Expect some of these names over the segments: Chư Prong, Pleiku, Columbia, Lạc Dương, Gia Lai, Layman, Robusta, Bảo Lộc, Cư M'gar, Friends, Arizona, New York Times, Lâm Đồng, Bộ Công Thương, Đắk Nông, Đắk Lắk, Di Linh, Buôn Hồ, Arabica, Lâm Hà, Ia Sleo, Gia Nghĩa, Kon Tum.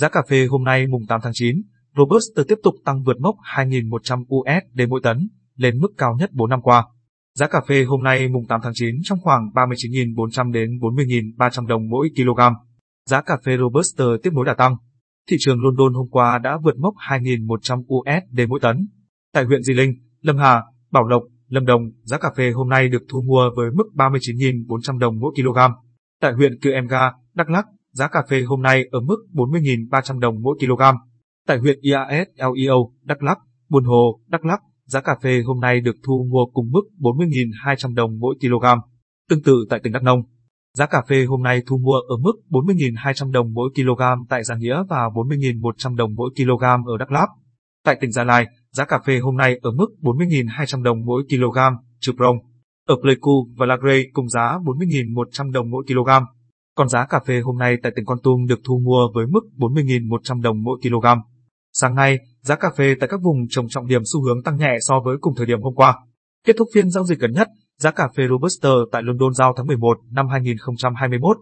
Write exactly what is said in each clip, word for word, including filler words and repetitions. Giá cà phê hôm nay mùng tám tháng chín, Robusta tiếp tục tăng vượt mốc hai nghìn một trăm u ét đê mỗi tấn, lên mức cao nhất bốn năm qua. Giá cà phê hôm nay mùng tám tháng chín trong khoảng ba mươi chín nghìn bốn trăm đến bốn mươi nghìn ba trăm đồng mỗi kg. Giá cà phê Robusta tiếp nối đà tăng. Thị trường London hôm qua đã vượt mốc hai nghìn một trăm u ét đê mỗi tấn. Tại huyện Di Linh, Lâm Hà, Bảo Lộc, Lâm Đồng, giá cà phê hôm nay được thu mua với mức ba mươi chín nghìn bốn trăm đồng mỗi kg. Tại huyện Cư M'gar, Đắk Lắk, giá cà phê hôm nay ở mức bốn mươi nghìn ba trăm đồng mỗi kg. Tại huyện Ia Sleo, Đắk Lắk, Buôn Hồ, Đắk Lắk, giá cà phê hôm nay được thu mua cùng mức bốn mươi nghìn hai trăm đồng mỗi kg. Tương tự tại tỉnh Đắk Nông, giá cà phê hôm nay thu mua ở mức bốn mươi nghìn hai trăm đồng mỗi kg tại Gia Nghĩa và bốn mươi nghìn một trăm đồng mỗi kg ở Đắk Lắk. Tại tỉnh Gia Lai, giá cà phê hôm nay ở mức bốn mươi nghìn hai trăm đồng mỗi kg, Chư Prong, ở Pleiku và Lạc Dương cùng giá bốn mươi nghìn một trăm đồng mỗi kg. Còn giá cà phê hôm nay tại tỉnh Kon Tum được thu mua với mức bốn mươi nghìn một trăm đồng mỗi kg. Sáng nay, giá cà phê tại các vùng trồng trọng điểm xu hướng tăng nhẹ so với cùng thời điểm hôm qua. Kết thúc phiên giao dịch gần nhất, giá cà phê Robusta tại London giao tháng mười một năm hai nghìn không trăm hai mươi mốt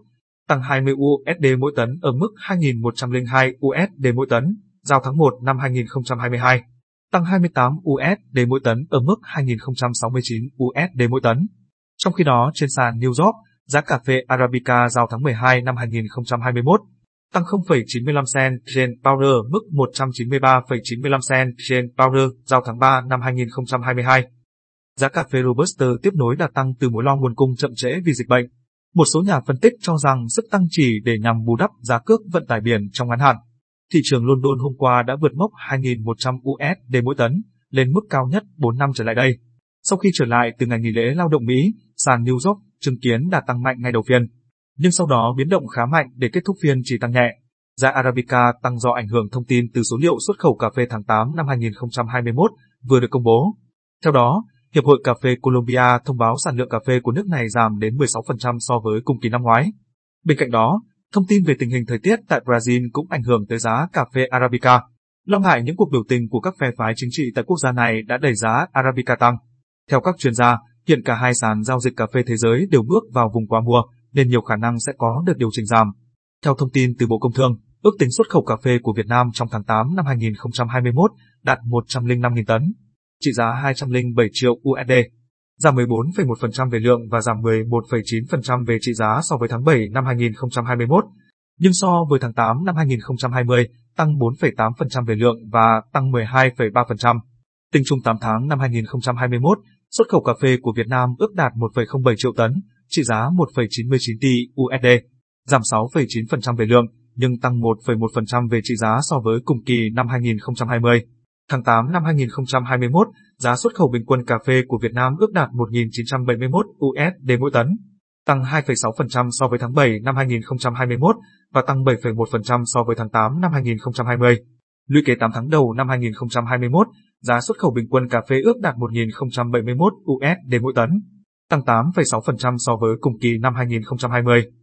tăng hai mươi u ét đê mỗi tấn ở mức hai nghìn một trăm lẻ hai u ét đê mỗi tấn, giao tháng một năm hai nghìn không trăm hai mươi hai tăng hai mươi tám u ét đê mỗi tấn ở mức hai nghìn không trăm sáu mươi chín u ét đê mỗi tấn. Trong khi đó, trên sàn New York, giá cà phê Arabica giao tháng mười hai năm hai nghìn không trăm hai mươi mốt tăng không phẩy chín mươi lăm cent trên pound mức một trăm chín mươi ba phẩy chín mươi lăm cent trên pound giao tháng ba năm hai nghìn không trăm hai mươi hai. Giá cà phê Robusta tiếp nối đà tăng từ mối lo nguồn cung chậm trễ vì dịch bệnh. Một số nhà phân tích cho rằng sức tăng chỉ để nhằm bù đắp giá cước vận tải biển trong ngắn hạn. Thị trường London hôm qua đã vượt mốc hai nghìn một trăm u ét đê mỗi tấn, lên mức cao nhất bốn năm trở lại đây. Sau khi trở lại từ ngày nghỉ lễ lao động Mỹ, sàn New York chứng kiến đà tăng mạnh ngay đầu phiên, nhưng sau đó biến động khá mạnh để kết thúc phiên chỉ tăng nhẹ. Giá Arabica tăng do ảnh hưởng thông tin từ số liệu xuất khẩu cà phê tháng tám năm hai nghìn không trăm hai mươi mốt vừa được công bố. Theo đó, Hiệp hội Cà phê Colombia thông báo sản lượng cà phê của nước này giảm đến mười sáu phần trăm so với cùng kỳ năm ngoái. Bên cạnh đó, thông tin về tình hình thời tiết tại Brazil cũng ảnh hưởng tới giá cà phê Arabica. Lo ngại những cuộc biểu tình của các phe phái chính trị tại quốc gia này đã đẩy giá Arabica tăng. Theo các chuyên gia, hiện cả hai sàn giao dịch cà phê thế giới đều bước vào vùng quá mua, nên nhiều khả năng sẽ có đợt điều chỉnh giảm. Theo thông tin từ Bộ Công Thương, ước tính xuất khẩu cà phê của Việt Nam trong tháng tám năm hai nghìn không trăm hai mươi mốt đạt một trăm lẻ năm nghìn tấn, trị giá hai trăm lẻ bảy triệu u ét đê, giảm mười bốn phẩy một phần trăm về lượng và giảm mười một phẩy chín phần trăm về trị giá so với tháng bảy năm hai nghìn không trăm hai mươi mốt, nhưng so với tháng tám năm hai nghìn không trăm hai mươi, tăng bốn phẩy tám phần trăm về lượng và tăng mười hai phẩy ba phần trăm. Tính chung tám tháng năm hai nghìn không trăm hai mươi mốt, xuất khẩu cà phê của Việt Nam ước đạt một phẩy không bảy triệu tấn, trị giá một phẩy chín mươi chín tỷ u ét đê, giảm sáu phẩy chín phần trăm về lượng, nhưng tăng một phẩy một phần trăm về trị giá so với cùng kỳ năm hai nghìn không trăm hai mươi. Tháng tám năm hai nghìn không trăm hai mươi mốt, giá xuất khẩu bình quân cà phê của Việt Nam ước đạt một nghìn chín trăm bảy mươi mốt u ét đê mỗi tấn, tăng hai phẩy sáu phần trăm so với tháng bảy năm hai nghìn không trăm hai mươi mốt và tăng bảy phẩy một phần trăm so với tháng tám năm hai nghìn không trăm hai mươi. Lũy kế tám tháng đầu năm hai nghìn không trăm hai mươi mốt, giá xuất khẩu bình quân cà phê ước đạt một nghìn không trăm bảy mươi mốt u ét đê mỗi tấn, tăng tám phẩy sáu phần trăm so với cùng kỳ năm hai nghìn không trăm hai mươi.